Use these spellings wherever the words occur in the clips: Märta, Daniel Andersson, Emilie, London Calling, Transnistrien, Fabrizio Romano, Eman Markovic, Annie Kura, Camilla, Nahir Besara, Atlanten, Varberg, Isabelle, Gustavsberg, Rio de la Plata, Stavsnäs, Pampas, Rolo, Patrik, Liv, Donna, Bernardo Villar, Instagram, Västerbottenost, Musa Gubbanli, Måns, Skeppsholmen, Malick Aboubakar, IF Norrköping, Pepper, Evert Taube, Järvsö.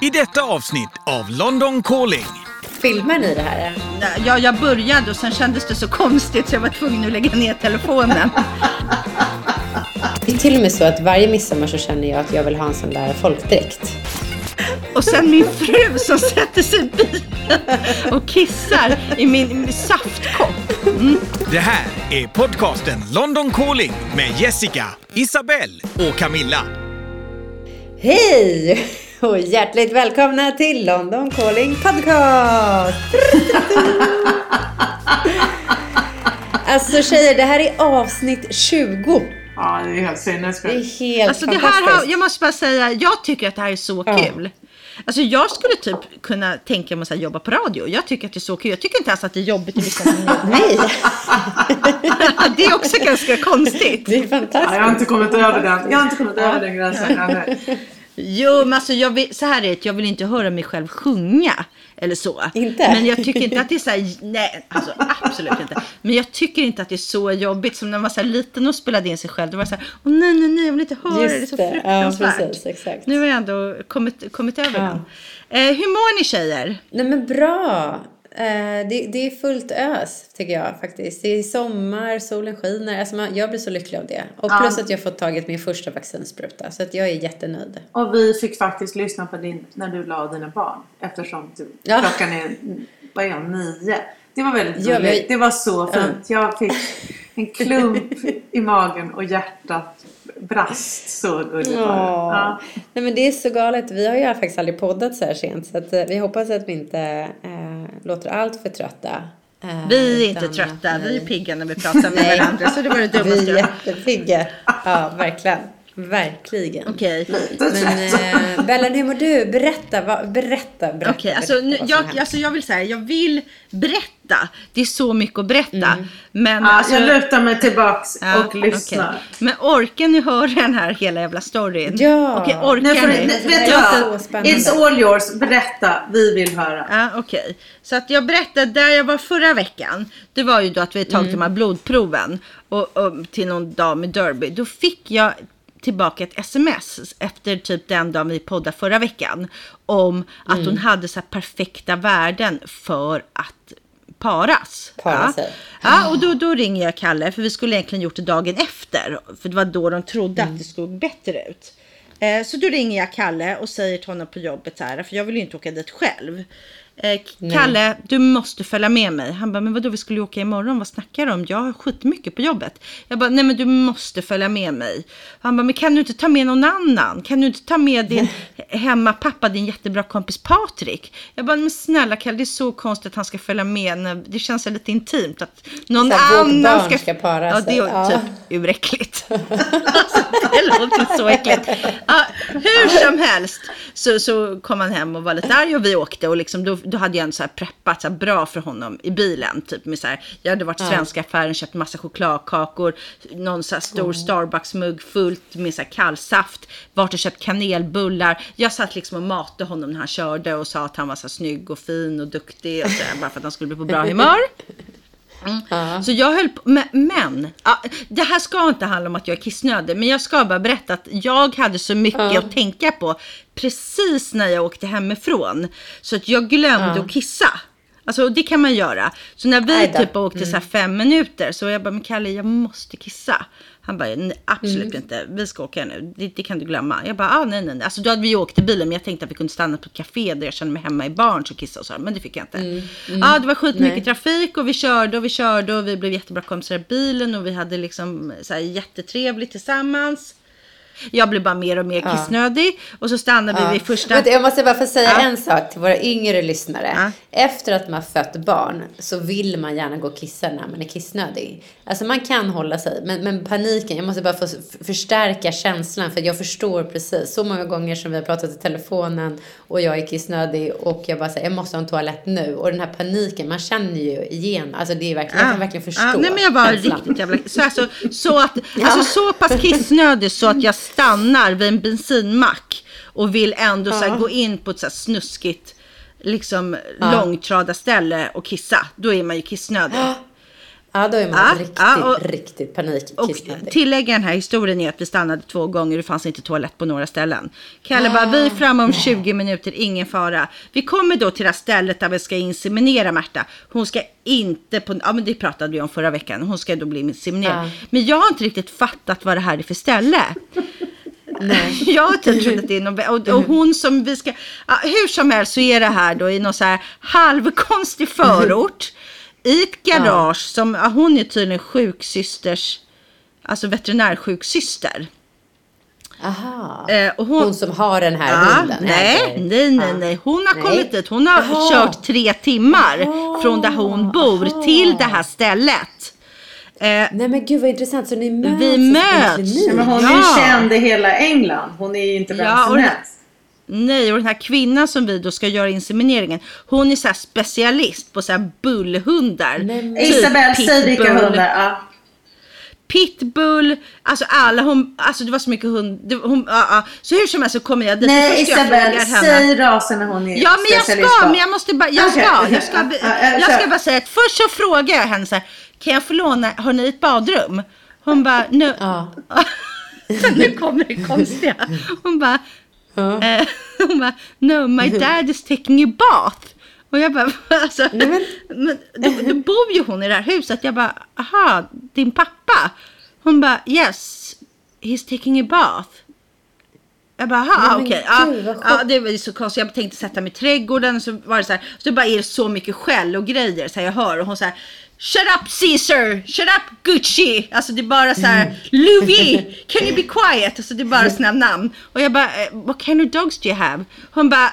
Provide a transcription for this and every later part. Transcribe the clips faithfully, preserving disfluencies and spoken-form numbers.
i detta avsnitt av London Calling. Filmar ni det här? Ja, jag började och sen kändes det så konstigt så jag var tvungen att lägga ner telefonen. Det är till och med så att varje midsommar så känner jag att jag vill ha en sån där folkdräkt. Och sen min fru som sätter sig i bilen och kissar i min saftkopp. Mm. Det här är podcasten London Calling med Jessica, Isabelle och Camilla. Hej och hjärtligt välkomna till London Calling podcast. Alltså tjejer, det här är avsnitt tjugo. Ja, det är helt sinnessjukt. Det är helt alltså, det här har, jag måste bara säga, jag tycker att det här är så ja. kul. Alltså jag skulle typ kunna tänka mig att jobba på radio. Jag tycker att det är så kul. Jag tycker inte alls att det är jobbigt i vissa sammanhang. Nej. Det är också ganska konstigt. Det är fantastiskt. Ja, jag har inte kommit över den. Jag har inte kommit över den gränsen. Nej. Jo, men alltså jag vill, så här är det, jag vill inte höra mig själv sjunga eller så. Inte. Men jag tycker inte att det är så här, nej, alltså absolut inte. Men jag tycker inte att det är så jobbigt som när man var så här liten och spelade in sig själv. Det var så här, åh nej, nej, nej, jag vill inte höra det, det är så fruktansvärt. Ja, precis, exakt. Nu har jag ändå kommit, kommit över ja. den. Eh, hur mår ni tjejer? Nej men bra. Eh, det, det är fullt ös tycker jag faktiskt. Det är sommar, solen skiner, alltså man, jag blir så lycklig av det. Och ja. plus att jag fått tagit min första vaccinspruta, så att jag är jättenöjd. Och vi fick faktiskt lyssna på din, när du la dina barn, eftersom du, ja. klockan är, vad är jag, nio. Det var väldigt ja, roligt, det var så fint. Ja. Jag fick en klump i magen och hjärtat brast så ungefär. Ja. Nej men det är så galet, vi har ju faktiskt aldrig poddat så här sent. Så att vi hoppas att vi inte eh, låter allt för trötta. Eh, vi är inte trötta, nej. Vi är pigga när vi pratar med varandra. Så det var det dummaste. Vi är jättepigga, ja verkligen. Verkligen. Okej. Men eh, Bellen, hur mår du? Berätta, va, berätta, berätta. Okej, alltså, nu, jag, alltså jag vill säga, jag vill berätta. Det är så mycket att berätta. Mm. Men, ja, alltså, jag lutar mig tillbaks ja, och lyssnar. Okay. Men orkar ni höra den här hela jävla storyn? Ja. Okej, orkar nej, för, ni? Nej, vet du vad? It's all yours. Berätta, vi vill höra. Ja, okej. Så att jag berättade där jag var förra veckan. Det var ju då att vi tog mm. de här blodproven. Och, och till någon dam i Derby. Då fick jag tillbaka ett sms efter typ den dagen vi poddade förra veckan om att mm. hon hade så här perfekta värden för att paras. Para sig. Ja. ja, och då, då ringer jag Kalle, för vi skulle egentligen gjort det dagen efter, för det var då de trodde mm. att det såg bättre ut. Eh, så då ringer jag Kalle och säger till honom på jobbet så här, för jag vill ju inte åka dit själv. Eh, Kalle, nej. du måste följa med mig. Han bara, men vadå, vi skulle åka imorgon, vad snackar du om? Jag har skitmycket på jobbet. Jag bara, nej men du måste följa med mig. Han bara, men kan du inte ta med någon annan? Kan du inte ta med din hemmapappa, din jättebra kompis Patrik? Jag bara, men snälla Kalle, det är så konstigt att han ska följa med när, det känns lite intimt att någon här, annan ska, ska para ja, sig. Ja, det är ja. typ uräckligt. Alltså, det låter så äckligt. Ja, hur som helst så, så kom han hem och var lite arg och vi åkte och liksom då Då hade jag en så här preppat så här bra för honom i bilen. Typ med så här, jag hade varit i svenska affären, köpt massa chokladkakor. Någon så här stor mm. Starbucks-mugg fullt med så här kallsaft. Vart och köpt kanelbullar. Jag satt liksom och matade honom när han körde och sa att han var så här snygg och fin och duktig. Och så här, bara för att han skulle bli på bra humör. Mm. Uh-huh. Så jag höll på, men, men ja, det här ska inte handla om att jag är kissnödig, men jag ska bara berätta att jag hade så mycket uh-huh. att tänka på precis när jag åkte hemifrån, så att jag glömde uh-huh. att kissa. Alltså det kan man göra. Så när vi typ åkte mm. så här fem minuter, så jag bara, men Kalle, jag måste kissa. Han bara, nej, absolut mm. inte, vi ska åka nu, det, det kan du glömma. Jag bara, ah, nej nej nej, alltså då hade vi åkt i bilen, men jag tänkte att vi kunde stanna på ett café där jag kände mig hemma i barn så kissa och så, men det fick jag inte. mm. Mm. Ja, det var skitmycket nej. trafik och vi körde och vi körde och vi blev jättebra kompisar i bilen och vi hade liksom så här jättetrevligt tillsammans. Jag blev bara mer och mer kissnödig ja. och så stannade ja. vi vid första. Men jag måste bara få säga ja. en sak till våra yngre lyssnare. Ja. Efter att man har fött barn så vill man gärna gå och kissa när man är kissnödig. Alltså man kan hålla sig, men, men paniken, jag måste bara få förstärka känslan, för jag förstår precis så många gånger som vi har pratat i telefonen och jag är kissnödig och jag bara säger, jag måste ha en toalett nu, och den här paniken, man känner ju igen, alltså det är verkligen, ja. jag kan verkligen förstå. Ja, nej men jag var riktigt jävla, så, alltså, så att, ja. alltså så pass kissnödig så att jag stannar vid en bensinmack och vill ändå ja. så här, gå in på ett så här snuskigt liksom ja. långtrada ställe och kissa, då är man ju kissnödig. Ja, då är man ja, riktigt, ja, och, riktigt panikkissnödig. Och tillägga den här historien är att vi stannade två gånger. Det fanns inte toalett på några ställen. Kalle ah. bara, vi är framme om tjugo minuter, ingen fara. Vi kommer då till det stället där vi ska inseminera Märta. Hon ska inte, på, ja men det pratade vi om förra veckan. Hon ska då bli inseminerad. Ah. Men jag har inte riktigt fattat vad det här är för ställe. Nej. Jag tycker att det är någon, och, och hon som vi ska, ja, hur som helst så är det här då i någon så här halvkonstig förort. I ett garage som, ja, hon är tydligen sjuksysters, alltså veterinärsjuksyster. Aha, eh, och hon, hon som har den här ja, hunden. Nej, nej, nej, nej. Hon har nej. kommit dit, hon har Aha. kört tre timmar Aha. från där hon bor Aha. till det här stället. Eh, nej men gud vad intressant, så ni möts. Vi möts. Ja, men hon ja. är känd i hela England, hon är ju inte branschnät. Ja, nej, och den här kvinnan som vi då ska göra insemineringen, hon är så här specialist på så här bullhundar. Men, typ Isabelle, säg vilka hundar. Ja. Pitbull, alltså alla hon, alltså det var så mycket hund, hon, ja, ja. Så hur som helst så kommer jag dit. Nej, Isabelle, säg rasen när hon är. Ja, men jag ska, men jag måste bara, jag ska, okay. jag ska, jag ska, jag ska, jag ska bara säga att först så frågar jag henne så här, kan jag få låna, har ni ett badrum? Hon bara, nu, ja. nu kommer det konstiga. Hon bara, Uh. hon bara, no, my dad is taking a bath. Och jag bara, alltså, Nej, men... men, då, då bor ju hon i det här huset. Jag bara, aha, din pappa. Hon bara, yes, he's taking a bath. Jag bara, aha, okej. Okay. Ja, ja, ja, det var så konstigt. Jag tänkte sätta mig i trädgården. Så var det så här, så det bara är så mycket skäll och grejer. Så här, jag hör och hon så här, shut up Caesar, shut up Gucci. Alltså det är bara så här, Louis, can you be quiet? Alltså det är bara såna namn. Och jag bara, what kind of dogs do you have? Hon bara,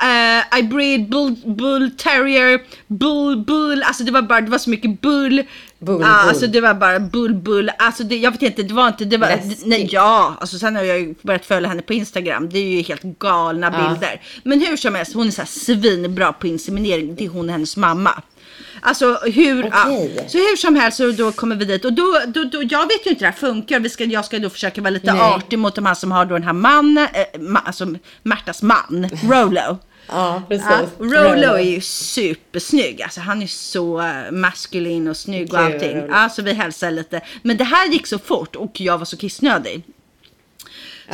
uh, I breed bull, bull terrier, bull, bull. Alltså det var bara, det var så mycket bull. Bull, ah, bull. Alltså det var bara bull, bull. Alltså det, jag vet inte, det var inte, det var, det, nej ja. Alltså sen har jag ju börjat följa henne på Instagram. Det är ju helt galna ah. bilder. Men hur som helst, hon är så här svinbra på inseminering. Det är hon och hennes mamma. Alltså hur, okay. ja, så hur som helst så då kommer vi dit och då, då, då jag vet ju inte det här funkar. Vi ska, jag ska då försöka vara lite Nej. artig mot de här som har då den här mannen, äh, ma, alltså Märtas man, Rolo. Ja, precis. Ja, Rolo, Rolo är ju supersnygg. Alltså han är så maskulin och snygg okay, och allting. Ja, så alltså, vi hälsar lite. Men det här gick så fort och jag var så kissnödig.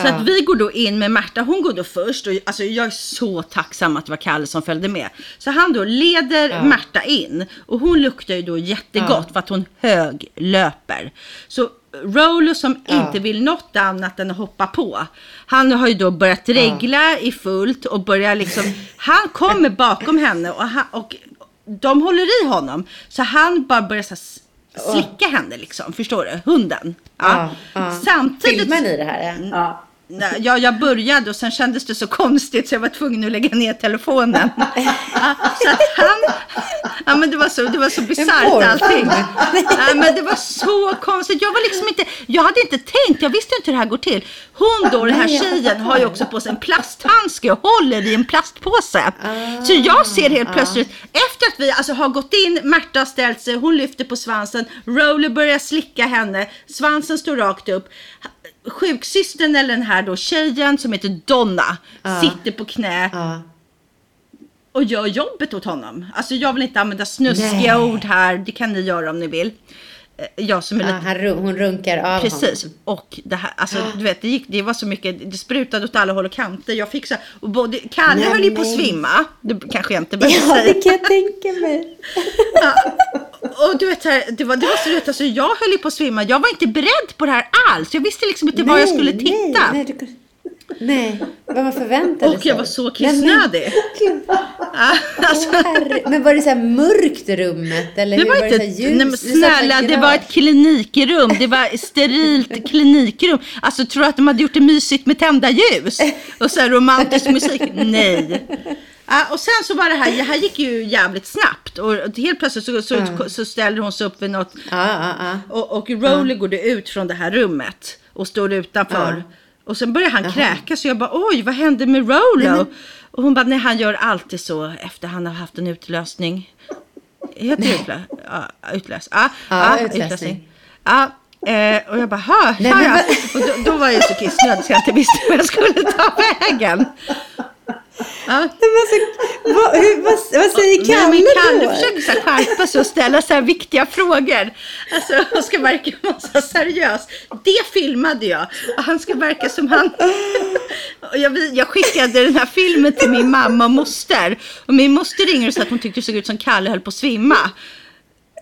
Så att vi går då in med Märta, hon går då först och alltså jag är så tacksam att det var Kalle som följde med. Så han då leder ja. Märta in och hon luktar ju då jättegott ja. för att hon hög löper. Så Rolo som ja. inte vill något annat än att hoppa på. Han har ju då börjat regla ja. i fullt och börjar liksom, han kommer bakom henne och, han, och de håller i honom. Så han bara börjar så här, slicka henne liksom, förstår du? Hunden. Ja. Ja, ja. Samtidigt... Filmar ni det här? Ja. ja. Ja, jag började och sen kändes det så konstigt så jag var tvungen att lägga ner telefonen. Ja, så att han... Ja, men det var så, det var så bisarrt allting. Ja, men det var så konstigt. Jag var liksom inte... Jag hade inte tänkt, jag visste inte hur det här går till. Hon då, den här tjejen, har ju också på sig en plasthandske och håller i en plastpåse. Så jag ser helt plötsligt, efter att vi alltså har gått in, Märta har ställt sig, hon lyfter på svansen, Rolo börjar slicka henne, svansen står rakt upp. Sjuksystern eller den här då tjejen som heter Donna uh, sitter på knä uh. och gör jobbet åt honom. Alltså jag vill inte använda snuskiga Nej. ord här. Det kan ni göra om ni vill. Jag som är uh, lite... han, hon runkar av Precis. honom. Och det här, alltså uh. du vet det, gick, det var så mycket, det sprutade åt alla håll och kanter. Jag fick så och både Kalle höll ju på att svimma. Det kanske jag inte började ja, säga. Ja, det kan jag tänka mig. uh. Och du vet här, det var, det var så rätt, alltså jag höll ju på att svimma. Jag var inte beredd på det här alls. Jag visste liksom inte nej, var jag skulle nej, titta. Nej, du, nej. Vad man förväntade sig. Och jag var så kissnödig. Alltså. Oh, men var det så här mörkt rummet? Eller det var, hur, inte, var det så här ljus? Nej, men snälla, det var ett klinikrum. Det var ett sterilt klinikrum. Alltså tror du att de hade gjort det mysigt med tända ljus? Och så här romantisk musik? Nej. Uh, och sen så var det här, det här gick ju jävligt snabbt och helt plötsligt så, så, uh. så, så ställer hon sig upp vid något uh, uh, uh. och, och Rowley uh. går det ut från det här rummet och står utanför uh. och sen börjar han uh-huh. kräka så jag bara, oj vad hände med Rolo? Mm. Och hon bara, nej han gör alltid så efter han har haft en utlösning. Heter det utlös? Ja, utlös. Ja, ja, utlösning. Ja. Eh, och jag bara, hör, nej, hör jag. Och då, då var jag så kissnödig så jag inte visste vad jag skulle ta vägen. Ja. Så, vad, hur, vad, vad säger Kalle, men Kalle då? Kalle försöker skärpa sig och ställa så här viktiga frågor. Alltså, han ska verka så seriös. Det filmade jag. Han ska verka som han... Och jag, jag skickade den här filmen till min mamma och moster. Och min moster ringer och sa att hon tyckte det såg ut som Kalle höll på att svimma.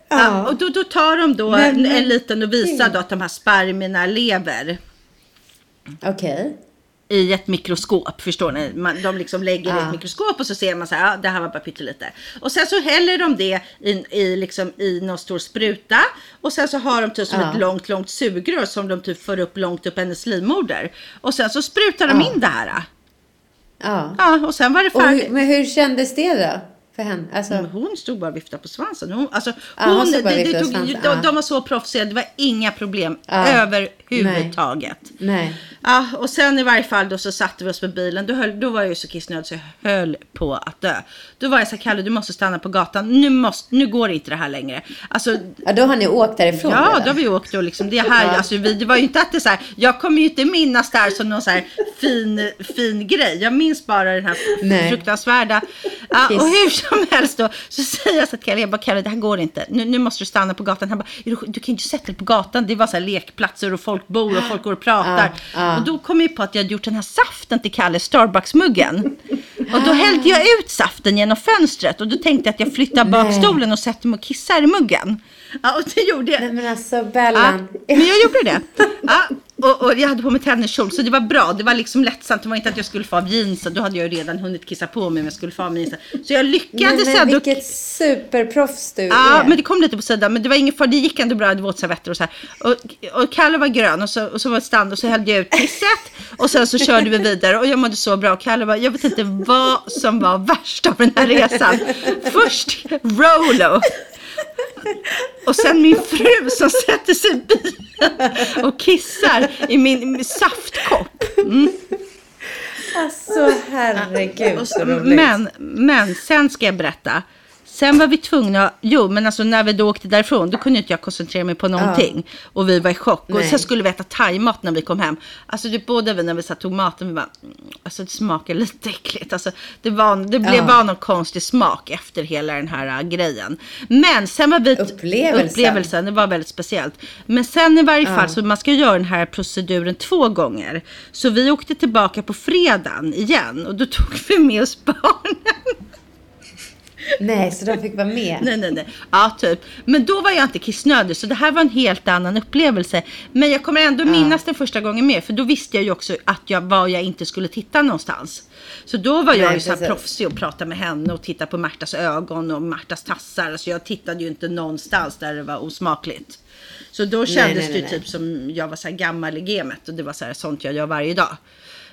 Ja. Och då, då tar de då men, men, en, en liten och visar då att de här spermierna lever. Okej. Okay. I ett mikroskop, förstår ni? Man, de liksom lägger ja. i ett mikroskop och så ser man så här, ja, det här var bara pyttelite. Och sen så häller de det i, i, liksom, i någon stor spruta. Och sen så har de typ som ja. ett långt, långt sugrör som de typ för upp långt upp hennes livmoder. Och sen så sprutar de ja. in det här. Ja. Ja, och sen var det färdigt. Men hur kändes det då? För henne? Alltså... Men hon stod bara och viftade på svansen. Hon, alltså, ja, hon, hon det, det tog, de, ja. de var så proffsiga. Det var inga problem ja. överhuvudtaget. Nej. Nej. Ja, och sen i varje fall då så satte vi oss med bilen. Då, höll, då var jag ju så kissnöd så jag höll på att dö. Då var jag så här, Kalle, du måste stanna på gatan. Nu, måste, nu går inte det här längre. Alltså, ja, då har ni åkt därifrån. Ja, redan. Då har vi åkt. Och liksom, det, här, ja. alltså, vi, det var ju inte att det så här, jag kommer ju inte minnas det här som någon så här fin, fin grej. Jag minns bara den här Nej. fruktansvärda. Ja, och hur som helst då, så säger jag så att Kalle, jag bara, Kalle, det här går inte. Nu, nu måste du stanna på gatan. Han bara, du, du kan ju inte sätta dig på gatan. Det var så här lekplatser och folk bor och folk går och pratar. Ja, ja. Och då kom jag på att jag hade gjort den här saften till Kalle, Starbucks-muggen. Och då hällde jag ut saften genom fönstret. Och då tänkte jag att jag flyttade bakstolen och sätter mig och kissar i muggen. Ja, och det gjorde jag. Nej, men alltså, Bellan. Ja, men jag gjorde det. Ja, och, och jag hade på mig tenniskjol, så det var bra. Det var liksom lättsamt. Det var inte att jag skulle få av jeansen. Då hade jag ju redan hunnit kissa på mig om jag skulle få av mig jeansen. Så jag lyckades. Men, men vilket och... superproffs du är. Ja, men det kom lite på sidan. Men det var ingen far. Det gick ändå bra. Det var våtservetter och så här. Och, och Kalle var grön. Och så, och så var det stand. Och så hällde jag ut kisset. Och sen så körde vi vidare. Och jag mådde så bra. Och Kalle var, jag vet inte vad som var värst av den här resan. Först Rolo. Och sen min fru som sätter sig i bilen och kissar i min saftkopp. Mm. Alltså, herregud. Men, men sen ska jag berätta. Sen var vi tvungna, jo men alltså när vi då åkte därifrån, då kunde inte jag koncentrera mig på någonting. Ja. Och vi var i chock. Nej. Och sen skulle vi äta thaimat när vi kom hem. Alltså det båda vi när vi satt och tog maten, vi bara, alltså det smakar lite äckligt. Alltså det, var, det blev ja. bara någon konstig smak efter hela den här uh, grejen. Men sen var vi, upplevelsen. upplevelsen, det var väldigt speciellt. Men sen i varje fall, ja. så man ska göra den här proceduren två gånger. Så vi åkte tillbaka på fredagen igen och då tog vi med oss barnen. Nej, så de fick vara med. Nej, nej, nej. Ja, typ. Men då var jag inte kissnödig, så det här var en helt annan upplevelse. Men jag kommer ändå minnas ja. den första gången mer, för då visste jag ju också att jag var jag inte skulle titta någonstans. Så då var jag nej, ju så här proffsig och pratade med henne och tittade på Märtas ögon och Märtas tassar. Så jag tittade ju inte någonstans där det var osmakligt. Så då kändes nej, nej, nej, det ju typ som jag var så här gammal i gamet, och det var så här, sånt jag gör varje dag.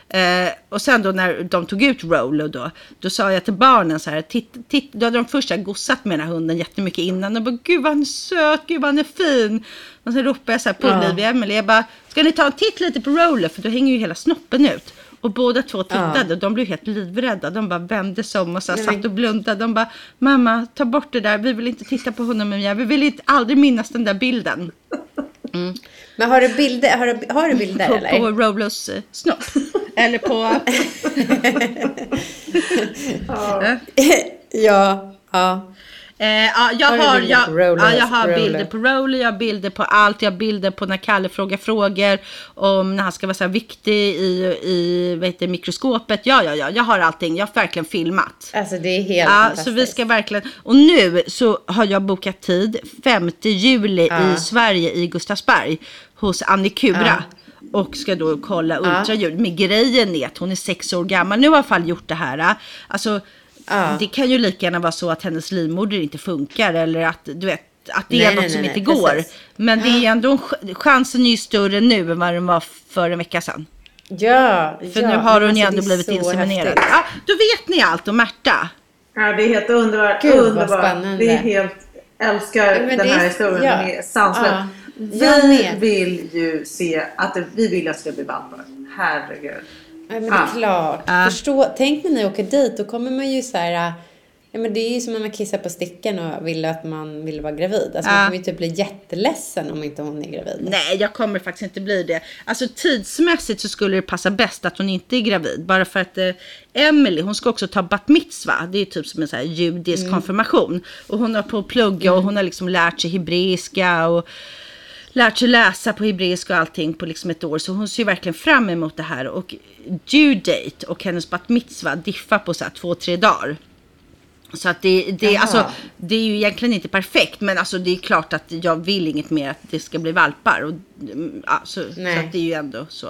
Eh, och sen då när de tog ut Rolo då, då sa jag till barnen så här, titt, titt, då hade de först gossat med den här hunden jättemycket innan. De bara, gud vad han är söt, gud vad han är fin. Och så ropade jag så här på ja. Liv och Emilie, jag bara, ska ni ta en titt lite på Rolo, för då hänger ju hela snoppen ut. Och båda två tittade ja. och de blev helt livrädda. De bara vände sig om och så här, satt och blundade. De bara, mamma ta bort det där, vi vill inte titta på honom igen. Vi vill inte, aldrig minnas den där bilden. Mm. Men har du bilder, har du, har du bilder på, eller? På Rolos snopp. Eller på... ja. ja, ja. Eh, ja, jag har, har, jag, Roller, ja, jag har bilder på Rolo, jag har bilder på allt, jag har bilder på när Kalle frågar frågor om när han ska vara så här viktig i, i vad heter, mikroskopet. Ja, ja, ja, jag har allting, jag har verkligen filmat. Alltså det är helt ja, så vi ska verkligen. Och nu så har jag bokat tid femte juli ja. i Sverige i Gustavsberg hos Annie Kura. Ja. Och ska då kolla ultraljud. Ja. Med grejen är att hon är sex år gammal. Nu har i alla fall gjort det här. Alltså... Ja. Det kan ju lika gärna vara så att hennes livmoder inte funkar, eller att, du vet, att det nej, är något nej, som nej, inte precis. går. Men ja. det är ändå en, chansen är ju större nu än vad den var för en vecka sedan. Ja, för ja, nu har hon ju ändå blivit inseminerad. Ja, då vet ni allt om Märta. Ja, det är helt underbart. Underbar. Det är helt, älskar ja, den här är, historien. Ja. Det är sanslöst. Ja. Vi vill ju se att det, vi vill att det ska bli valpar. Herregud. Ja, men det är ah. klart. Ah. Förstå, tänk när ni åker dit, då kommer man ju så här, Ja, men det är ju som när man kissar på sticken och vill att man vill vara gravid. Alltså ja. Man kommer ju typ bli jätteledsen om inte hon är gravid. Nej, jag kommer faktiskt inte bli det. Alltså tidsmässigt så skulle det passa bäst att hon inte är gravid. Bara för att eh, Emilie, hon ska också ta bat mitzvah. Det är ju typ som en så här judisk mm. konfirmation. Och hon har på att plugga och hon har liksom lärt sig hebreiska och lärt sig läsa på hebreiska och allting på liksom ett år. Så hon ser ju verkligen fram emot det här. Och due date och hennes bat mitzvah diffar på så här två, tre dagar. Så att det, det, alltså, det är ju egentligen inte perfekt. Men alltså, det är klart att jag vill inget mer att det ska bli valpar. Och, alltså, så att det är ju ändå så.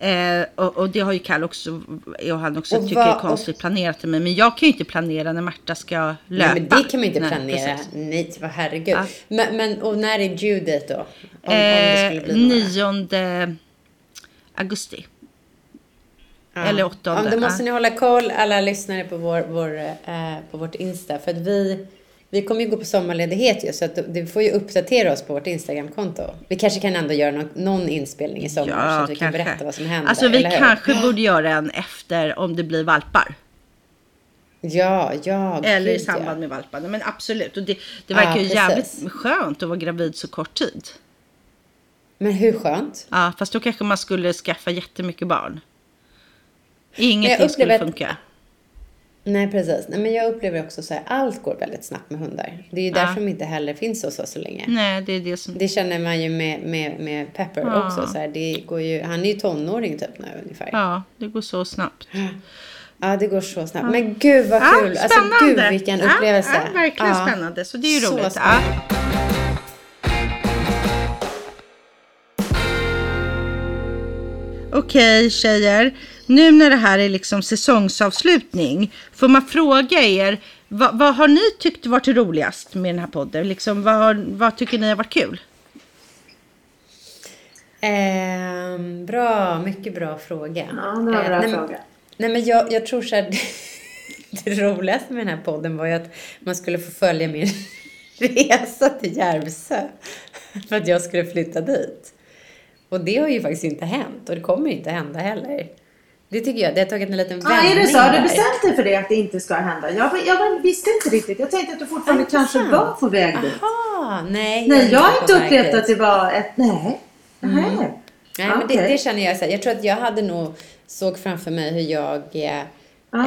Eh, och, och det har ju Kalle också, och han också och tycker vad, är konstigt och planerat med. Men jag kan ju inte planera när Märta ska löpa. Nej, men det kan man inte planera. Nej, Nej vad herregud. Ah. Men, men och när är Judith då? Om, eh, om det skulle bli nionde augusti. Ja. Eller åttonde. Ja, då måste ni hålla koll, alla lyssnare, på, vår, vår, eh, på vårt Insta. För att vi, vi kommer ju gå på sommarledighet ju. Så att vi får ju uppdatera oss på vårt Instagram-konto. Vi kanske kan ändå göra någon, någon inspelning i sommar. Ja, så att vi kanske kan berätta vad som händer. Alltså vi kanske hur? borde göra en efter om det blir valpar. Ja, ja. Eller i samband ja. med valparna. Men absolut. Och det, det verkar ja, ju jävligt skönt att vara gravid så kort tid. Men hur skönt? Ja, fast då kanske man skulle skaffa jättemycket barn. Ingenting skulle funka. Att, nej, precis. Nej, men jag upplever också så här, allt går väldigt snabbt med hundar. Det är ju därför ja. de inte heller finns hos oss så länge. Nej, det är det som... Det känner man ju med, med, med Pepper ja. också. Så här, det går ju, han är ju tonåring typ nu ungefär. Ja, det går så snabbt. Ja, det går så snabbt. Ja. Men gud vad kul. Ja, alltså gud vilken upplevelse. Ja, ja verkligen ja. spännande. Så det är ju så roligt. Ja. Okej tjejer. Nu när det här är liksom säsongsavslutning, får man fråga er, vad, vad har ni tyckt varit roligast med den här podden? Liksom, vad, har, vad tycker ni har varit kul? Eh, bra, mycket bra fråga. Ja, det var en bra eh, nej, fråga. Nej, men jag, jag tror så här, det roligaste med den här podden var ju att man skulle få följa min resa till Järvsö för att jag skulle flytta dit. Och det har ju faktiskt inte hänt och det kommer ju inte hända heller. Det tycker jag, det har tagit en liten vändning. Ja, är det så? Har du bestämt dig för det att det inte ska hända? Jag, jag visste inte riktigt. Jag tänkte att du fortfarande ah, kanske sant. var på väg dit. Aha, nej. Nej, jag har inte upplevt att det var ett nej. Mm. Mm. Nej, nej ah, men okay. det, det känner jag så här. Jag tror att jag hade nog såg framför mig hur jag... Ah.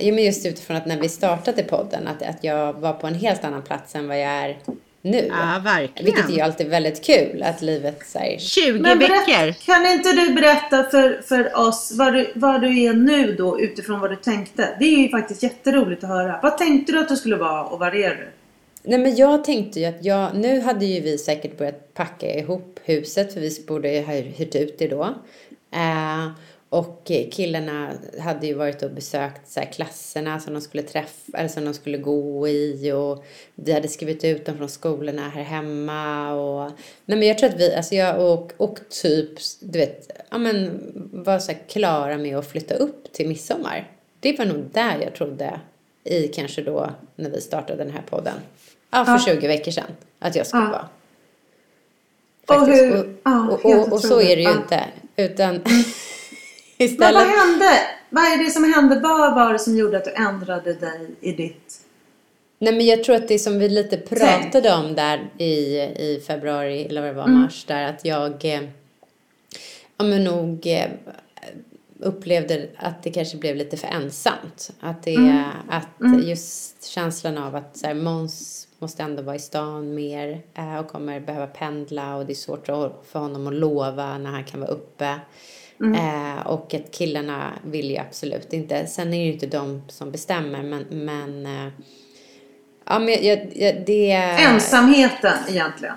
Eh, men just utifrån att när vi startade podden, att, att jag var på en helt annan plats än vad jag är nu. Ja, ah, verkligen. Vilket är ju alltid väldigt kul att livet säger tjugo veckor. Kan inte du berätta för, för oss vad du, vad du är nu då utifrån vad du tänkte? Det är ju faktiskt jätteroligt att höra. Vad tänkte du att du skulle vara och vad är du? Nej, men jag tänkte ju att jag, nu hade ju vi säkert börjat packa ihop huset för vi borde ju ha hyrt ut det då. Eh, och killarna hade ju varit och besökt så här, klasserna som de skulle träffa eller som de skulle gå i och vi hade skrivit ut dem från skolorna här hemma och nej, men jag tror att vi alltså jag och och typ du vet ja men var så här, klara med att flytta upp till midsommar. Det var nog där jag trodde i kanske då när vi startade den här podden. Ja, för ja. tjugo veckor sedan att jag skulle ja. vara. Faktiskt. Och, hur? Ja, och, och, och, och så är det ju ja. inte utan istället. Men vad hände? Vad är det som hände? Vad var det som gjorde att du ändrade dig i ditt? Nej, men jag tror att det som vi lite pratade Tänk. om där i, i februari eller vad det var mars mm. där att jag eh, ja, men nog eh, upplevde att det kanske blev lite för ensamt. Att, det, mm. att mm. just känslan av att så här, Måns måste ändå vara i stan mer eh, och kommer behöva pendla och det är svårt för honom att lova när han kan vara uppe. Mm. Eh, och att killarna vill ju absolut inte. Sen är det ju inte de som bestämmer. Men, men eh, ja, men jag, jag, det ensamheten egentligen.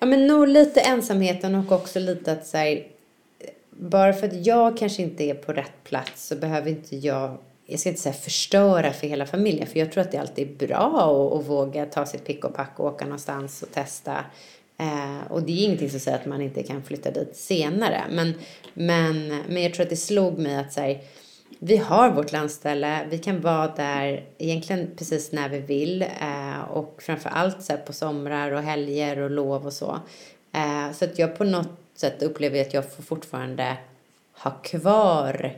Ja, men nog lite ensamheten. Och också lite att så här, bara för att jag kanske inte är på rätt plats så behöver inte jag, jag ska inte säga förstöra för hela familjen. För jag tror att det alltid är bra att, att våga ta sitt pick och pack och åka någonstans och testa. Eh, och det är ingenting som säger att man inte kan flytta dit senare. Men, men, men jag tror att det slog mig att så här, vi har vårt landställe. Vi kan vara där egentligen precis när vi vill. Eh, och framförallt så här, på somrar och helger och lov och så. Eh, så att jag på något sätt upplever att jag får fortfarande ha kvar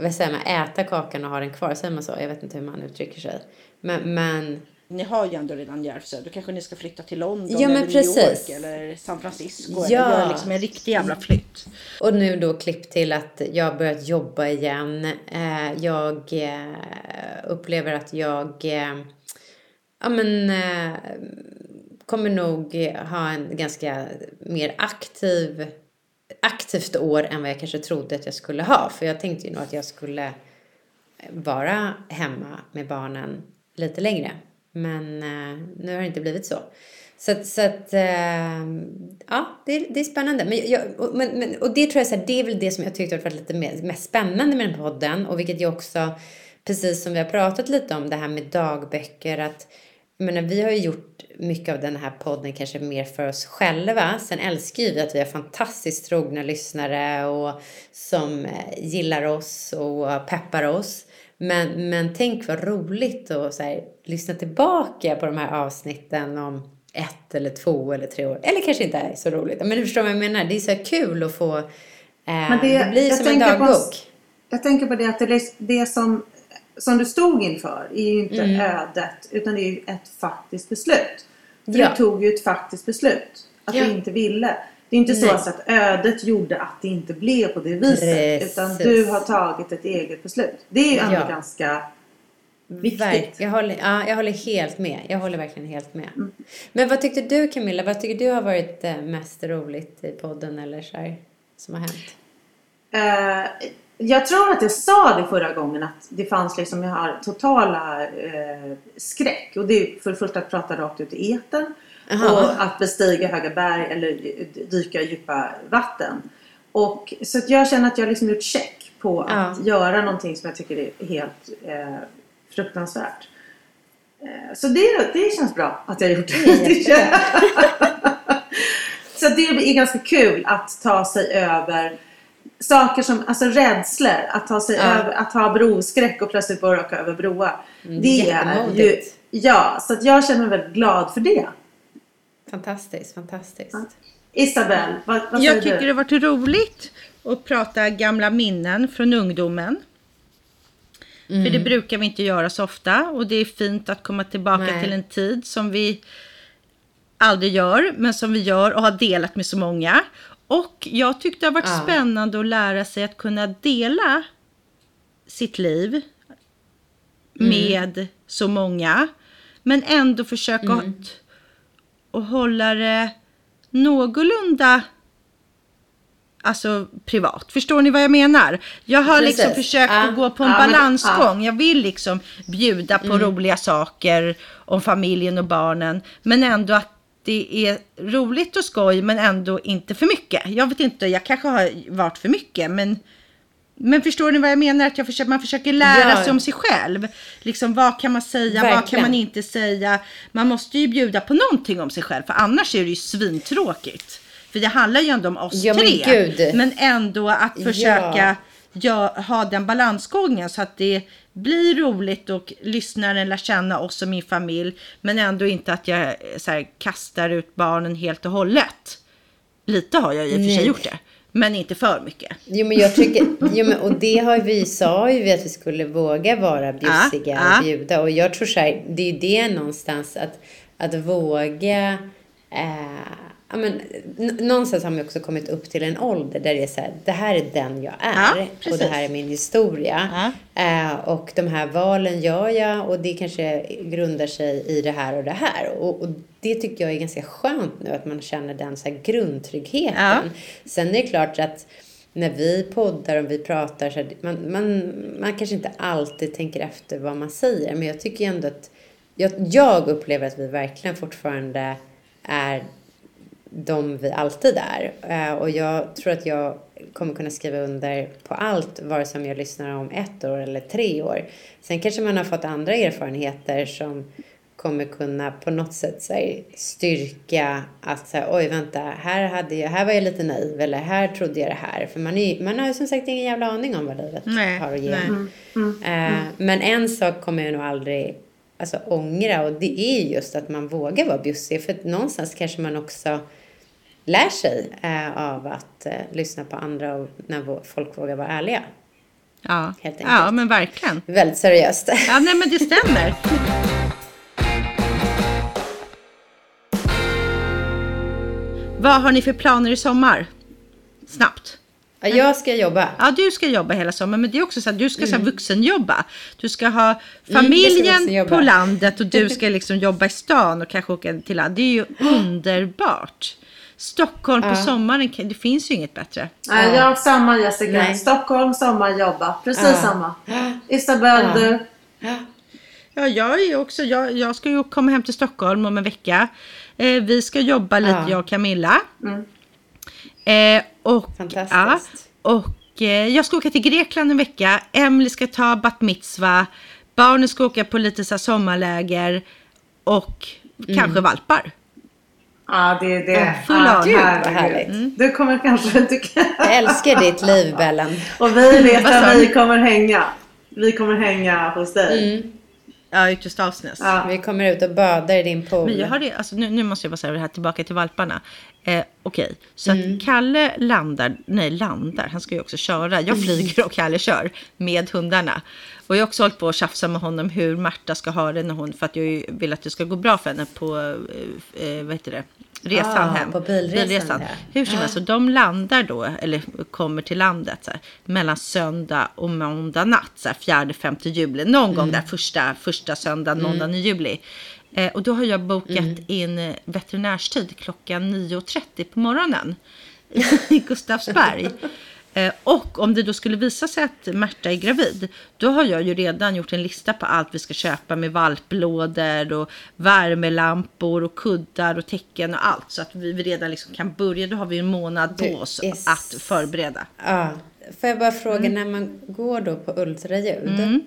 vad säger man, äta kakan och ha den kvar, säger man så? Jag vet inte hur man uttrycker sig. Men, men... ni har ju ändå redan Järvsö. Då kanske ni ska flytta till London, ja, eller precis. New York eller San Francisco. Ja. Eller göra liksom en riktig jävla flytt. Och nu då klipp till att jag har börjat jobba igen. Jag upplever att jag ja men kommer nog ha en ganska mer aktiv aktivt år än vad jag kanske trodde att jag skulle ha. För jag tänkte ju nog att jag skulle vara hemma med barnen lite längre. Men eh, nu har det inte blivit så. Så, så att, eh, ja, det, det är spännande. Men, jag, och, men, och det tror jag så här, det är väl det som jag tyckte har varit lite mer, mest spännande med den podden. Och vilket jag också, precis som vi har pratat lite om det här med dagböcker. Att, jag menar, vi har ju gjort mycket av den här podden kanske mer för oss själva. Sen älskar vi att vi har fantastiskt trogna lyssnare och som gillar oss och peppar oss. Men, men tänk vad roligt att så här, lyssna tillbaka på de här avsnitten om ett eller två eller tre år. Eller kanske inte är så roligt. Men du förstår vad jag menar. Det är så kul att få... Eh, men det, det blir som en dagbok. På, jag tänker på det att det, det som, som du stod inför är ju inte mm. ödet. Utan det är ju ett faktiskt beslut. För ja. Du tog ju ett faktiskt beslut. Att ja. Du inte ville. Det är inte Nej. Så att ödet gjorde att det inte blev på det viset. Precis. Utan du har tagit ett eget beslut. Det är ju ändå ja. Ganska viktigt. Verk, jag, håller, ja, jag håller helt med. Jag håller verkligen helt med. Mm. Men vad tyckte du, Camilla? Vad tycker du har varit mest roligt i podden eller så här, som har hänt? Uh, jag tror att jag sa det förra gången. Att det fanns liksom, jag har totala uh, skräck. Och det är för det första att prata rakt ut i etern. Uh-huh. Och att bestiga höga berg eller dyka djupa vatten. Och, så att jag känner att jag liksom gjort check på att uh-huh. göra någonting som jag tycker är helt eh, fruktansvärt. Eh, så det, det känns bra att jag har gjort det. Så det är ganska kul att ta sig över saker som, alltså rädslor. Att ta sig uh-huh. över, att ha broskräck och plötsligt bara åka över broar. Mm, det är ju, ja, så att jag känner mig väldigt glad för det. Fantastiskt, fantastiskt. Ja. Isabelle, vad, vad säger du? Jag tycker det har varit roligt att prata gamla minnen från ungdomen. Mm. För det brukar vi inte göra så ofta. Och det är fint att komma tillbaka Nej. Till en tid som vi aldrig gör. Men som vi gör och har delat med så många. Och jag tyckte det har varit ja. Spännande att lära sig att kunna dela sitt liv mm. med så många. Men ändå försöka... Mm. Att och hålla det någorlunda alltså privat. Förstår ni vad jag menar? Jag har Precis. Liksom försökt ah, att gå på en ah, balansgång. Ah. Jag vill liksom bjuda på mm. roliga saker om familjen och barnen. Men ändå att det är roligt och skoj men ändå inte för mycket. Jag vet inte, jag kanske har varit för mycket. Men, men förstår ni vad jag menar? Att jag försöker, man försöker lära ja. Sig om sig själv. Liksom, vad kan man säga? Verkligen. Vad kan man inte säga? Man måste ju bjuda på någonting om sig själv. För annars är det ju svintråkigt. För det handlar ju ändå om oss ja, tre. Men, Gud. Men ändå att försöka ja. Ja, ha den balansgången. Så att det blir roligt och lyssnaren lär känna oss och min familj. Men ändå inte att jag så här, kastar ut barnen helt och hållet. Lite har jag i och för sig gjort det. Men inte för mycket. Jo men jag tycker, jo, men, och det har vi sa ju att vi skulle våga vara bjussiga ah, och bjuda. Och jag tror så här, det är ju det någonstans att, att våga eh, ja, men, n- någonstans har man också kommit upp till en ålder där det är så här, det här är den jag är ah, och det här är min historia ah. eh, och de här valen gör jag och det kanske grundar sig i det här och det här och, och det tycker jag är ganska skönt nu att man känner den så här grundtryggheten. Ja. Sen är det klart att när vi poddar och vi pratar så här, man, man, man kanske inte alltid tänker efter vad man säger. Men jag tycker ändå att jag, jag upplever att vi verkligen fortfarande är de vi alltid är. Och jag tror att jag kommer kunna skriva under på allt vare som jag lyssnar om ett år eller tre år. Sen kanske man har fått andra erfarenheter som kommer kunna på något sätt så här, styrka att så här, oj vänta, här, hade jag, här var jag lite naiv eller här trodde jag det här. För man, är, man har ju som sagt ingen jävla aning om vad livet nej, har att ge. Mm, mm, uh, mm. Men en sak kommer jag nog aldrig alltså, ångra och det är just att man vågar vara bussig. För att någonstans kanske man också lär sig uh, av att uh, lyssna på andra och när folk vågar vara ärliga. Ja, helt enkelt. Ja, men verkligen. Väldigt seriöst. Ja, nej, men det stämmer. Vad har ni för planer i sommar? Snabbt. Ja, jag ska jobba. Ja, du ska jobba hela sommaren. Men det är också så att du ska mm. så här, vuxenjobba. Du ska ha familjen mm, ska på landet. Och du ska liksom jobba i stan. Och kanske åka till land. Det är ju underbart. Stockholm ja. På sommaren. Det finns ju inget bättre. Nej, jag har samma Jessica. Nej. Stockholm, sommarjobba. Precis ja. Samma. Isabelle, ja. Du. Ja, jag är också. Jag, jag ska ju komma hem till Stockholm om en vecka. Eh, vi ska jobba lite, ja. Jag och Camilla. Mm. Eh, och ja, och eh, jag ska åka till Grekland en vecka. Emilie ska ta bat mitzva. Barnen ska åka på lite så här, sommarläger. Och mm. kanske valpar. Ja, det är det. Full ja, du, vad härligt. Mm. Du kommer kanske inte kan. Jag älskar ditt liv, Bellen. Och vi vet att vi kommer hänga. Vi kommer hänga hos dig. Mm. Ja, ut i Stavsnäs. Ja. Vi kommer ut och badar i din pool. Men jag har det, alltså, nu, nu måste jag bara säga det här tillbaka till valparna. Eh, Okej, okay. Så mm. att Kalle landar, nej landar, han ska ju också köra. Jag flyger och Kalle kör med hundarna. Och jag har också hållit på att tjafsa med honom hur Märta ska ha det när hon, för att jag vill att det ska gå bra för henne på, eh, vad heter det, resan ah, hem. På bilresan. bilresan. Hur som helst, ah. så de landar då, eller kommer till landet så här, mellan söndag och måndag natt, så här, fjärde femte juli. Någon mm. gång där första, första söndag, mm. måndagen i juli. Eh, och då har jag bokat mm. in veterinärstid klockan nio och trettio på morgonen i Gustavsberg. eh, och om det då skulle visa sig att Märta är gravid, då har jag ju redan gjort en lista på allt vi ska köpa med valplådor och värmelampor och kuddar och täcken och allt. Så att vi redan liksom kan börja, då har vi en månad på oss is... att förbereda. Ja. Får jag bara fråga, mm. när man går då på ultraljud... Mm.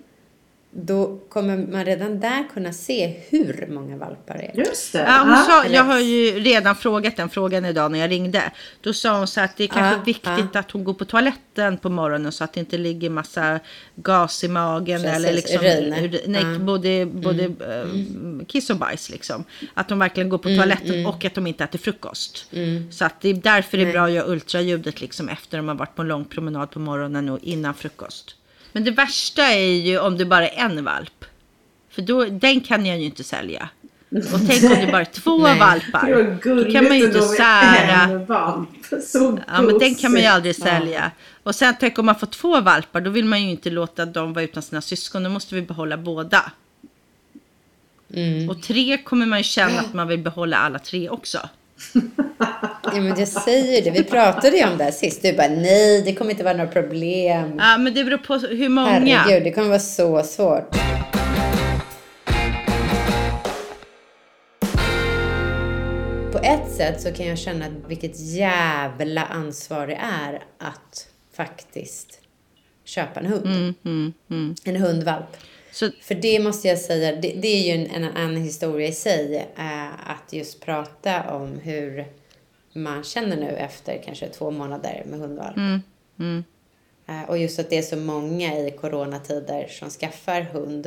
Då kommer man redan där kunna se hur många valpar det är. Just det. Ja, hon sa, jag har ju redan frågat den frågan idag när jag ringde. Då sa hon så att det är kanske ja, viktigt ja. Att hon går på toaletten på morgonen så att det inte ligger massa gas i magen. Precis, eller liksom, uriner. Nej, ja. både, både mm. äh, kiss och bajs liksom. Att de verkligen går på mm, toaletten mm. och att de inte äter frukost. Mm. Så att det är därför det är bra att göra ultraljudet liksom efter de har varit på en lång promenad på morgonen och innan frukost. Men det värsta är ju om det bara är en valp. För då, den kan jag ju inte sälja. Och tänk om det bara är två nej. Valpar. Då kan man ju inte sära. Ja, men den kan man ju aldrig sälja. Och sen tänk om man får två valpar. Då vill man ju inte låta dem vara utan sina syskon. Då måste vi behålla båda. Mm. Och tre kommer man ju känna att man vill behålla alla tre också. Ja, men jag säger det, vi pratade ju om det här sist. Du bara, nej, det kommer inte vara några problem. Ja, men det beror på hur många. Herregud, det kommer vara så svårt. På ett sätt så kan jag känna vilket jävla ansvar det är att faktiskt köpa en hund. Mm, mm, mm. En hundvalp. Så, för det måste jag säga, det, det är ju en annan historia i sig, eh, att just prata om hur man känner nu efter kanske två månader med hundvalp. Mm, mm. Eh, och just att det är så många i coronatider som skaffar hund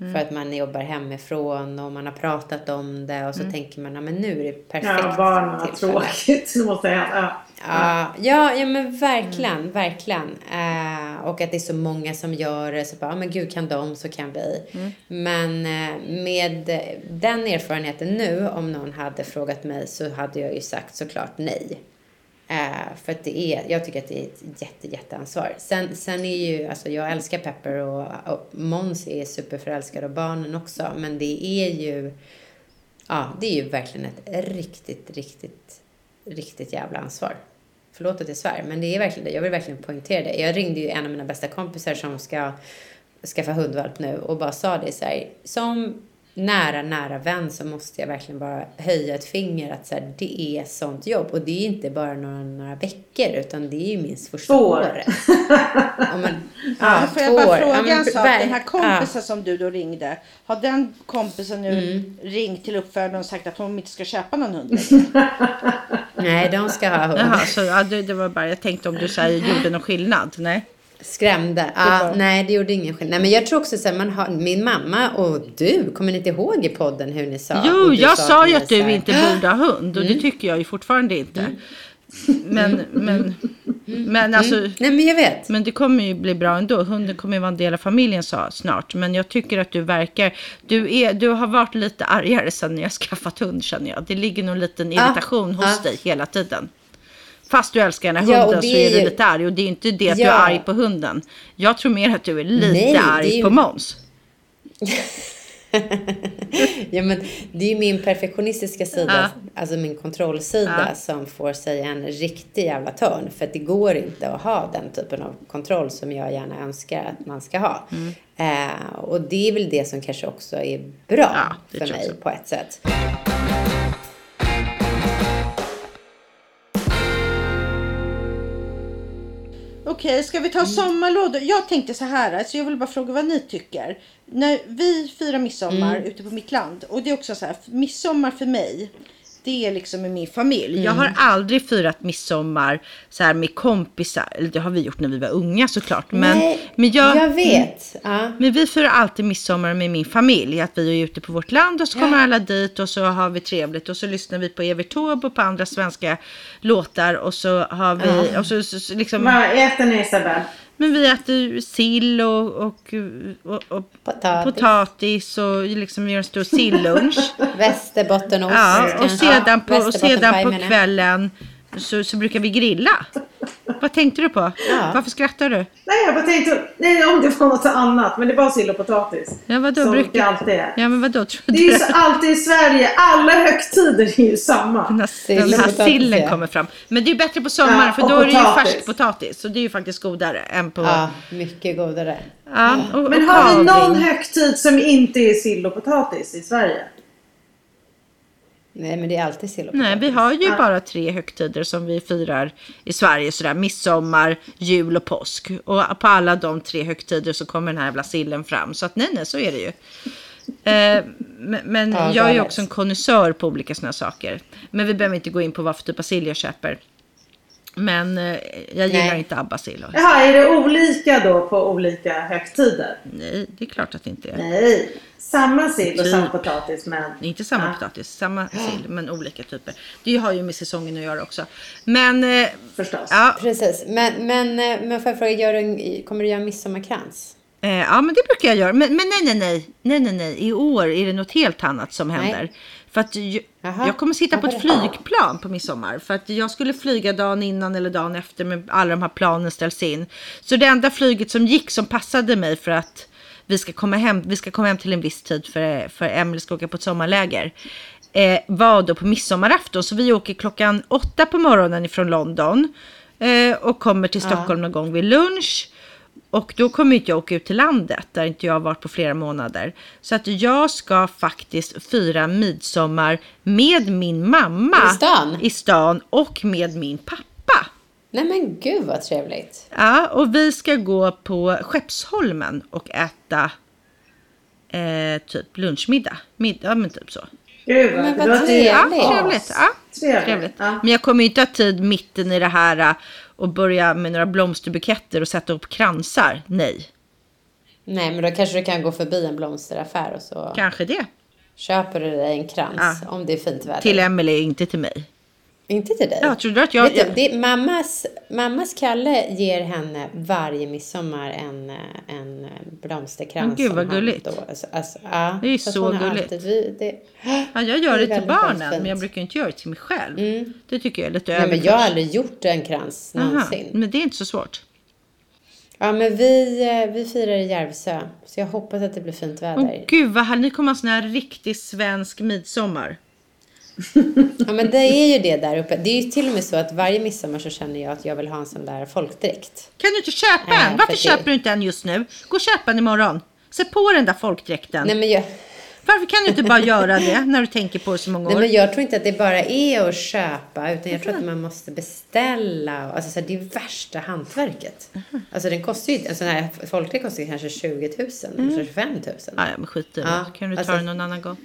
mm. för att man jobbar hemifrån och man har pratat om det och så mm. tänker man, ja, men nu är det perfekt. Ja, barnen har tråkigt, måste jag säga. Ja, ja, ja, men verkligen, mm. verkligen. Eh, och att det är så många som gör det. Så bara, ah, men gud, kan de så kan vi. Mm. Men eh, med den erfarenheten nu, om någon hade frågat mig så hade jag ju sagt såklart nej. Eh, för att det är, jag tycker att det är ett jätte, jätteansvar. Sen, sen är ju, alltså jag älskar Pepper och, och Måns är superförälskad och barnen också. Men det är ju, ja, det är ju verkligen ett riktigt, riktigt, riktigt jävla ansvar. Förlåt att jag svär, men det är verkligen det. Jag vill verkligen poängtera det. Jag ringde ju en av mina bästa kompisar som ska skaffa hundvalp nu och bara sa det så här, som nära, nära vän så måste jag verkligen bara höja ett finger att så här, det är sånt jobb. Och det är inte bara några, några veckor utan det är ju minst första år. året. Om man, ja, får jag bara fråga en sak, den här kompisen ja. Som du då ringde, har den kompisen nu mm. ringt till uppfödaren och sagt att hon inte ska köpa någon hund? Nej, de ska ha hund. Jaha, så, ja, det, det var bara, jag tänkte om du så här, gjorde någon skillnad, nej? Skrämda. Ah, nej, det gjorde ingen skillnad. Men jag tror också att man har, min mamma och du, kommer ni inte ihåg i podden hur ni sa? Jo, jag sa ju att du inte borde ha hund och mm. det tycker jag ju fortfarande inte. Mm. Men, men, men alltså... Mm. Nej, men jag vet. Men det kommer ju bli bra ändå. Hunden kommer ju vara en del av familjen så snart. Men jag tycker att du verkar... Du, är, du har varit lite argare sedan jag skaffat hund, känner jag. Det ligger nog en liten irritation ah, hos ah. dig hela tiden. Fast du älskar den här hunden, ja, det... så är du lite arg. Och det är inte det att ja. du är arg på hunden. Jag tror mer att du är lite Nej, arg det är... på Måns. Ja, men det är ju min perfektionistiska sida, ah. alltså min kontrollsida, ah. som får sig en riktig jävla törn. För att det går inte att ha den typen av kontroll som jag gärna önskar att man ska ha. Mm. Eh, och det är väl det som kanske också är bra ah, för mig på ett sätt. Okej, ska vi ta sommarlådor? Jag tänkte så här, alltså jag vill bara fråga vad ni tycker. När vi firar midsommar mm. ute på mitt land, och det är också så här, midsommar för mig, det är liksom i min familj. Mm. Jag har aldrig firat midsommar så här med kompisar, eller det har vi gjort när vi var unga såklart. Men, Nej, men jag, jag vet. Ja. Men vi firar alltid midsommar med min familj, att vi är ute på vårt land och så kommer ja. alla dit och så har vi trevligt. Och så lyssnar vi på Evert Taube och på andra svenska låtar och så har vi... Ja. Och så, så, så, liksom, vad äter ni, Isabelle? Men vi äter sill och, och, och, och potatis. potatis och liksom gör en stor sillunch. Västerbottenost. Ja, och sedan på, ja, och sedan på kvällen så, så brukar vi grilla. Vad tänkte du på? Ja. Varför skrattar du? Nej, jag bara tänkte, nej, om det var något annat, men det var sill och potatis. Ja, vadå, som brukar... det alltid är. Ja, men vadå, tror du? Det är ju så alltid i Sverige, alla högtider är ju samma. Den här, sill, den här potatis, sillen ja. kommer fram. Men det är bättre på sommaren, ja, för då potatis. är det ju färsk potatis. Så det är ju faktiskt godare än på... Ja, mycket godare. Ja, och, och men har vi någon högtid som inte är sill och potatis i Sverige? Nej, men det är alltid sill och potatis. Nej, vi har ju ah. bara tre högtider som vi firar i Sverige sådär, midsommar, jul och påsk. Och på alla de tre högtider så kommer den här jävla sillen fram. Så att nej, nej, så är det ju. eh, men men ja, jag är ju också en konnässör på olika sådana saker. Men vi behöver inte gå in på vad för typ av sill jag köper. Men eh, jag gillar nej. inte abbasil. Ja, är det olika då på olika högtider? Nej, det är klart att det inte är. Nej. Samma sill och typ. samma potatis, men... Inte samma ja. potatis, samma sill, men olika typer. Det har ju med säsongen att göra också. Men... Förstås. Ja. Precis. Men, men, men får jag fråga, gör du, kommer du göra midsommarkrans? Eh, ja, men det brukar jag göra. Men, men nej, nej, nej, nej, nej, nej. I år är det något helt annat som händer. Nej. För att jag, jag kommer sitta på ett flygplan på midsommar. För att jag skulle flyga dagen innan eller dagen efter, men alla de här planen ställs in. Så det enda flyget som gick som passade mig för att... Vi ska komma hem, vi ska komma hem till en viss tid för, för Emilie ska åka på ett sommarläger. Eh, var då på midsommarafton. Så vi åker klockan åtta på morgonen ifrån London. Eh, och kommer till Stockholm ja. någon gång vid lunch. Och då kommer inte jag åka ut till landet. Där inte jag har varit på flera månader. Så att jag ska faktiskt fira midsommar med min mamma. I stan. I stan och med min pappa. Nej, men gud vad trevligt. Ja, och vi ska gå på Skeppsholmen och äta eh, typ lunchmiddag. Middag, men typ så. Gud vad, men vad trevligt. Trevligt. Ja, trevligt. Ja, trevligt. trevligt. Ja. Men jag kommer inte ha tid mitten i det här och börja med några blomsterbuketter och sätta upp kransar. Nej. Nej, men då kanske du kan gå förbi en blomsteraffär och så. Kanske det. Köper du dig en krans ja. om det är fint väder. Till Emilie, inte till mig. Inte till dig. Ja, tror du att jag... Vet du, det är mammas, mammas Kalle ger henne varje midsommar en, en blomsterkrans. Men gud vad gulligt. Alltså, alltså, ja, det är så, så gulligt. Alltid, det, ja, jag gör det, det till barnen, fint. men jag brukar inte göra det till mig själv. Mm. Det tycker jag är lite över. Nej, men jag har aldrig gjort en krans någonsin. Aha, men det är inte så svårt. Ja, men vi, vi firar i Järvsö. Så jag hoppas att det blir fint väder. Åh, gud vad här, ni kommer ha en sån här riktig svensk midsommar. Ja, men det är ju det där uppe. Det är ju till och med så att varje midsommar så känner jag att jag vill ha en sån där folkdräkt. Kan du inte köpa en? Äh, Varför köper det... du inte en just nu? Gå och köpa en imorgon. Se på den där folkdräkten. Nej, men jag... Varför kan du inte bara göra det när du tänker på det så många år? Nej, men jag tror inte att det bara är att köpa, utan jag tror att man måste beställa. Alltså så här, det är värsta hantverket. Alltså den kostar ju, en sån här folkdräkt kostar kanske tjugo tusen mm. eller tjugofem tusen. Ja, men skit i det. Ja, kan du ta alltså... det någon annan gång?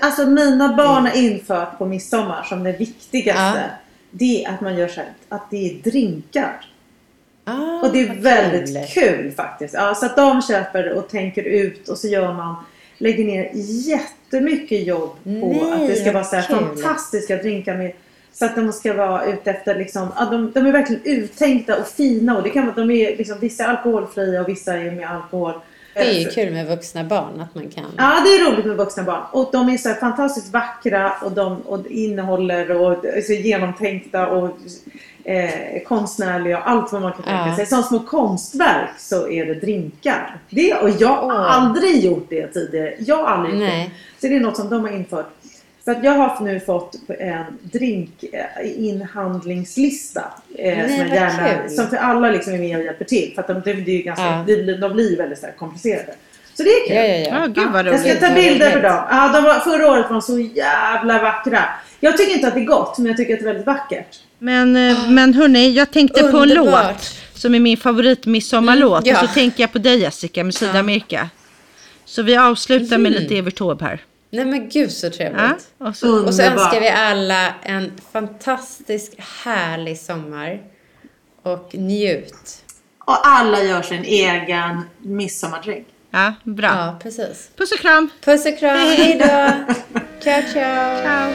Alltså mina barn har infört på midsommar som det viktigaste ja. det är att man gör så här, att det är drinkar. Ah, och det är väldigt kul, kul faktiskt. Ja, så att de köper och tänker ut och så gör man, lägger ner jättemycket jobb på Nej, att det ska vara så här fantastiska drinkar med För att de ska vara ute efter liksom, ja, de, de är verkligen uttänkta och fina. Och det kan vara att de är liksom, vissa är alkoholfria och vissa är med alkohol. Det är ju kul med vuxna barn att man kan. Ja, det är roligt med vuxna barn. Och de är så här fantastiskt vackra och de och innehåller och så genomtänkta och eh, konstnärliga och allt vad man kan tänka ja. sig. Som små konstverk så är det drinkar. Det, och jag har oh. aldrig gjort det tidigare. Jag har aldrig gjort det. Så det är något som de har infört. Så att jag har nu fått en drinkinhandlingslista eh, Nej, som, gärna, som för alla liksom är med och hjälper till. För att de, det är ganska, ja. de, de blir väldigt så här komplicerade. Så det är kul. Ja, ja, ja. Ah, gud vad roligt. Jag ska ta bilder för dem. Ah, de var, förra året var de så jävla vackra. Jag tycker inte att det är gott, men jag tycker att det är väldigt vackert. Men, oh. men hörni, jag tänkte Underbart. på en låt som är min favorit midsommarlåt. Mm, ja. Och så tänker jag på dig, Jessica, med Sydamerika. Ja. Så vi avslutar mm. med lite Evert Taube här. Nej men gud så trevligt. Ja, och, så, och så önskar vi alla en fantastisk härlig sommar. Och njut. Och alla gör sin egen midsommardrink. Ja, bra. Ja, precis. Puss och kram. Puss och kram. Hej då. Ciao, ciao. Ciao.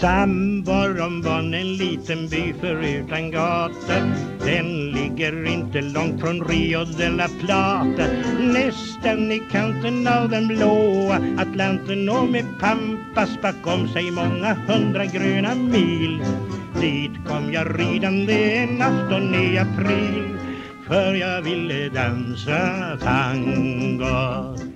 Samvaron var en liten by förutan gatan. Den ligger inte långt från Rio de la Plata. Nästan i kanten av den blåa Atlanten och med Pampas bakom sig många hundra gröna mil. Dit kom jag ridande en afton i april, för jag ville dansa tango.